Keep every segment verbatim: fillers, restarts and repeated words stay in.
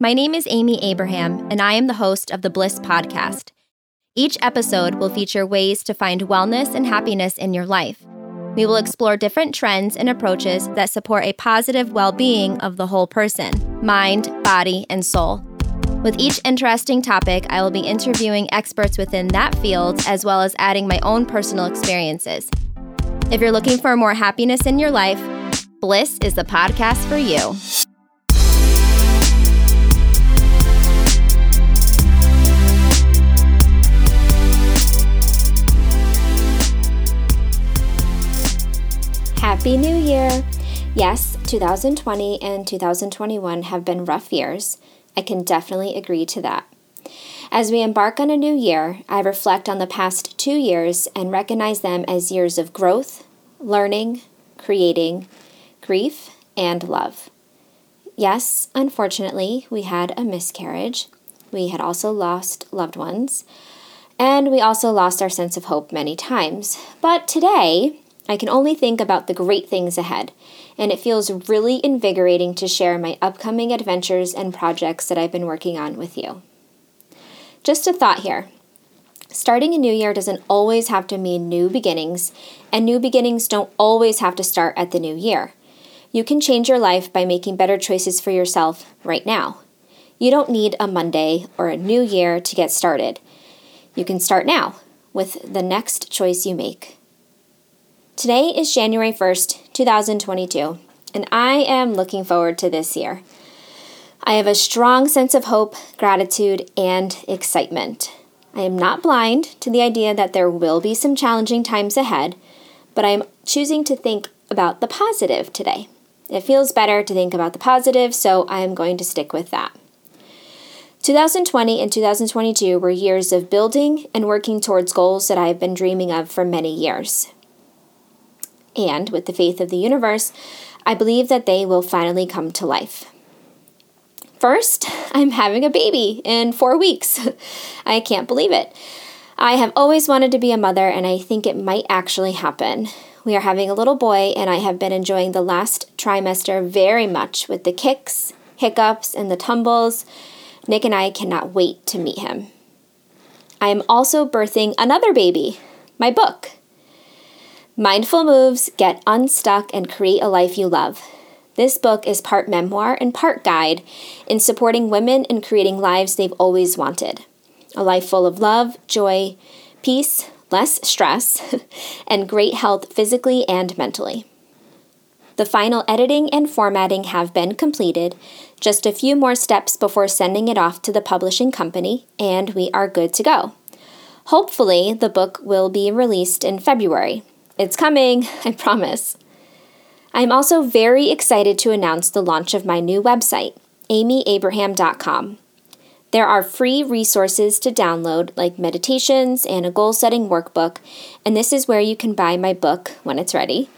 My name is Amy Abraham, and I am the host of the Bliss Podcast. Each episode will feature ways to find wellness and happiness in your life. We will explore different trends and approaches that support a positive well-being of the whole person, mind, body, and soul. With each interesting topic, I will be interviewing experts within that field as well as adding my own personal experiences. If you're looking for more happiness in your life, Bliss is the podcast for you. Happy New Year! Yes, two thousand twenty and two thousand twenty-one have been rough years. I can definitely agree to that. As we embark on a new year, I reflect on the past two years and recognize them as years of growth, learning, creating, grief, and love. Yes, unfortunately, we had a miscarriage. We had also lost loved ones. And we also lost our sense of hope many times. But today, I can only think about the great things ahead, and it feels really invigorating to share my upcoming adventures and projects that I've been working on with you. Just a thought here. Starting a new year doesn't always have to mean new beginnings, and new beginnings don't always have to start at the new year. You can change your life by making better choices for yourself right now. You don't need a Monday or a new year to get started. You can start now with the next choice you make. Today is January first, two thousand twenty-two, and I am looking forward to this year. I have a strong sense of hope, gratitude, and excitement. I am not blind to the idea that there will be some challenging times ahead, but I am choosing to think about the positive today. It feels better to think about the positive, so I am going to stick with that. two thousand twenty and two thousand twenty-two were years of building and working towards goals that I have been dreaming of for many years. And with the faith of the universe, I believe that they will finally come to life. First, I'm having a baby in four weeks. I can't believe it. I have always wanted to be a mother, and I think it might actually happen. We are having a little boy, and I have been enjoying the last trimester very much with the kicks, hiccups, and the tumbles. Nick and I cannot wait to meet him. I am also birthing another baby, my book. Mindful Moves, Get Unstuck, and Create a Life You Love. This book is part memoir and part guide in supporting women in creating lives they've always wanted. A life full of love, joy, peace, less stress, and great health physically and mentally. The final editing and formatting have been completed, just a few more steps before sending it off to the publishing company, and we are good to go. Hopefully, the book will be released in February. It's coming, I promise. I'm also very excited to announce the launch of my new website, amy abraham dot com. There are free resources to download, like meditations and a goal-setting workbook, and this is where you can buy my book when it's ready,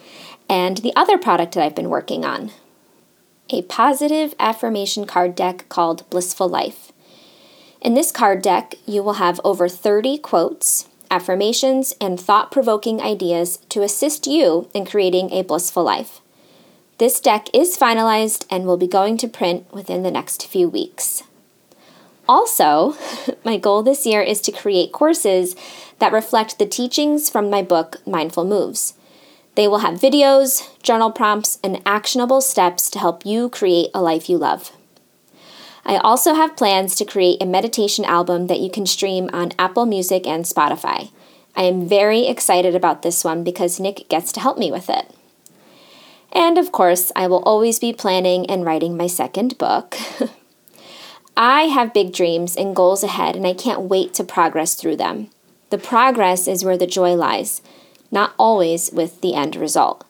and the other product that I've been working on, a positive affirmation card deck called Blissful Life. In this card deck, you will have over thirty quotes, affirmations, and thought-provoking ideas to assist you in creating a blissful life. This deck is finalized and will be going to print within the next few weeks. Also, my goal this year is to create courses that reflect the teachings from my book, Mindful Moves. They will have videos, journal prompts, and actionable steps to help you create a life you love. I also have plans to create a meditation album that you can stream on Apple Music and Spotify. I am very excited about this one because Nick gets to help me with it. And of course, I will always be planning and writing my second book. I have big dreams and goals ahead, and I can't wait to progress through them. The progress is where the joy lies, not always with the end result.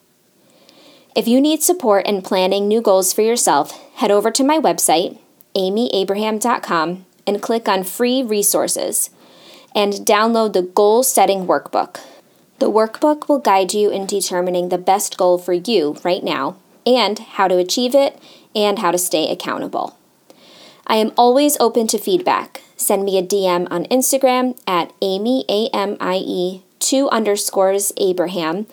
If you need support in planning new goals for yourself, head over to my website, amy abraham dot com, and click on free resources and download the goal setting workbook. The workbook will guide you in determining the best goal for you right now and how to achieve it and how to stay accountable. I am always open to feedback. Send me a D M on Instagram at Amy, A M I E, two underscores Abraham,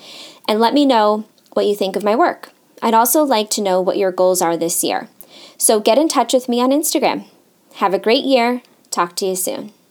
and let me know what you think of my work. I'd also like to know what your goals are this year. So get in touch with me on Instagram. Have a great year. Talk to you soon.